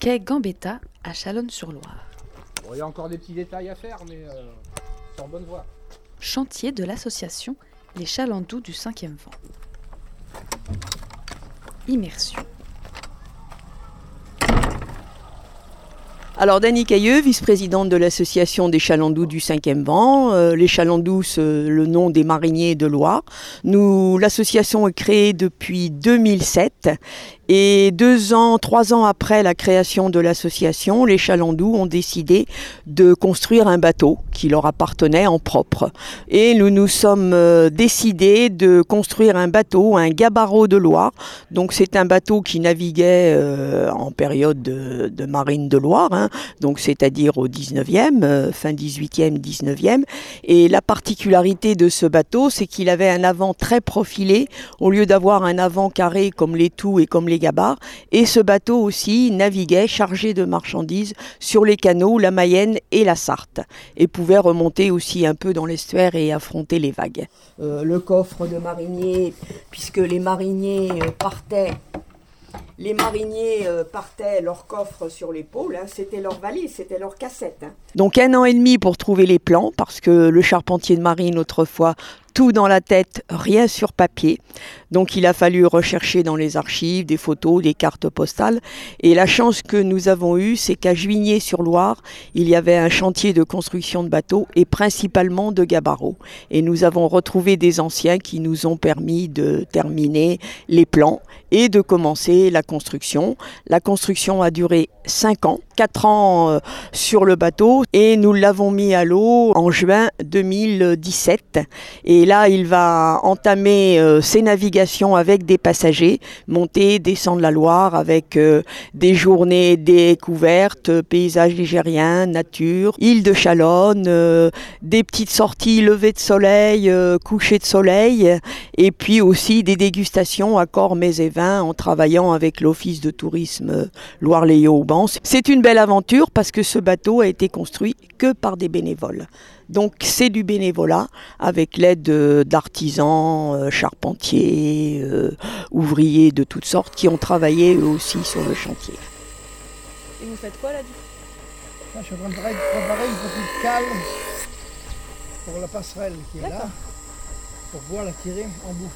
Quai Gambetta à Chalonnes-sur-Loire. Bon, il y a encore des petits détails à faire, mais c'est en bonne voie. Chantier de l'association Les Chalandous du 5e Vent. Immersion. Alors Dani Cailleux, vice-présidente de l'association des Chalandous du 5e Vent. Les Chalandous, le nom des mariniers de Loire. L'association est créée depuis 2007 et trois ans après la création de l'association, les Chalandous ont décidé de construire un bateau qui leur appartenait en propre. Et nous nous sommes décidés de construire un bateau, un gabarreau de Loire. Donc c'est un bateau qui naviguait en période de marine de Loire. Donc c'est-à-dire au 19e, fin 18e, 19e. Et la particularité de ce bateau, c'est qu'il avait un avant très profilé, au lieu d'avoir un avant carré comme les Tous et comme les Gabarres. Et ce bateau aussi naviguait chargé de marchandises sur les canaux, la Mayenne et la Sarthe. Et pouvait remonter aussi un peu dans l'estuaire et affronter les vagues. Le coffre de marinier, puisque les mariniers partaient. Les mariniers partaient leur coffre sur l'épaule, hein, c'était leur valise, c'était leur cassette. Hein. Donc 1 an et demi pour trouver les plans, parce que le charpentier de marine autrefois, tout dans la tête, rien sur papier. Donc il a fallu rechercher dans les archives des photos, des cartes postales. Et la chance que nous avons eue, c'est qu'à Juigné-sur-Loire, il y avait un chantier de construction de bateaux et principalement de gabarreaux. Et nous avons retrouvé des anciens qui nous ont permis de terminer les plans et de commencer la construction. La construction a duré 5 ans, 4 ans sur le bateau et nous l'avons mis à l'eau en juin 2017. Et là, il va entamer ses navigations avec des passagers, monter, descendre la Loire avec des journées découvertes, paysages ligériens, nature, île de Chalonnes, des petites sorties, lever de soleil, coucher de soleil, et puis aussi des dégustations à corps, mets et vins en travaillant avec l'Office de tourisme Loire Layon Aubance. C'est une belle aventure parce que ce bateau a été construit que par des bénévoles. Donc c'est du bénévolat avec l'aide d'artisans, charpentiers, ouvriers de toutes sortes qui ont travaillé eux aussi sur le chantier. Et vous faites quoi là du coup ? Là, je suis en train de préparer une petite cale pour la passerelle qui est là, pour pouvoir la tirer en bout.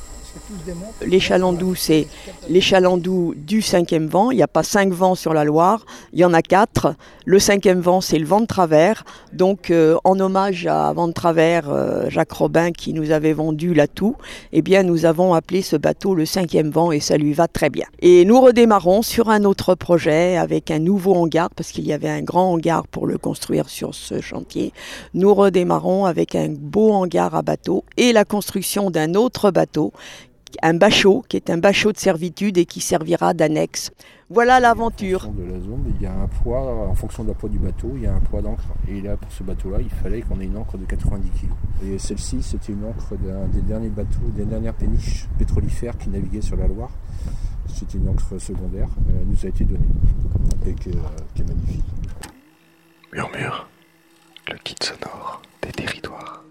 Les Chalandous, c'est les Chalandous du 5e vent. Il n'y a pas 5 vents sur la Loire, il y en a 4. Le 5e vent, c'est le vent de travers. Donc, en hommage à vent de travers, Jacques Robin qui nous avait vendu l'atout, eh bien, nous avons appelé ce bateau le 5e vent et ça lui va très bien. Et nous redémarrons sur un autre projet avec un nouveau hangar, parce qu'il y avait un grand hangar pour le construire sur ce chantier. Nous redémarrons avec un beau hangar à bateau et la construction d'un autre bateau, un bachot, qui est un bachot de servitude et qui servira d'annexe. Voilà l'aventure. En fonction de la zone, il y a un poids, en fonction de la poids du bateau, il y a un poids d'encre. Et là, pour ce bateau-là, il fallait qu'on ait une encre de 90 kg. Et celle-ci, c'était une encre des derniers bateaux, des dernières péniches pétrolifères qui naviguaient sur la Loire. C'était une encre secondaire, elle nous a été donnée, et qui est magnifique. Murmure, le kit sonore des territoires.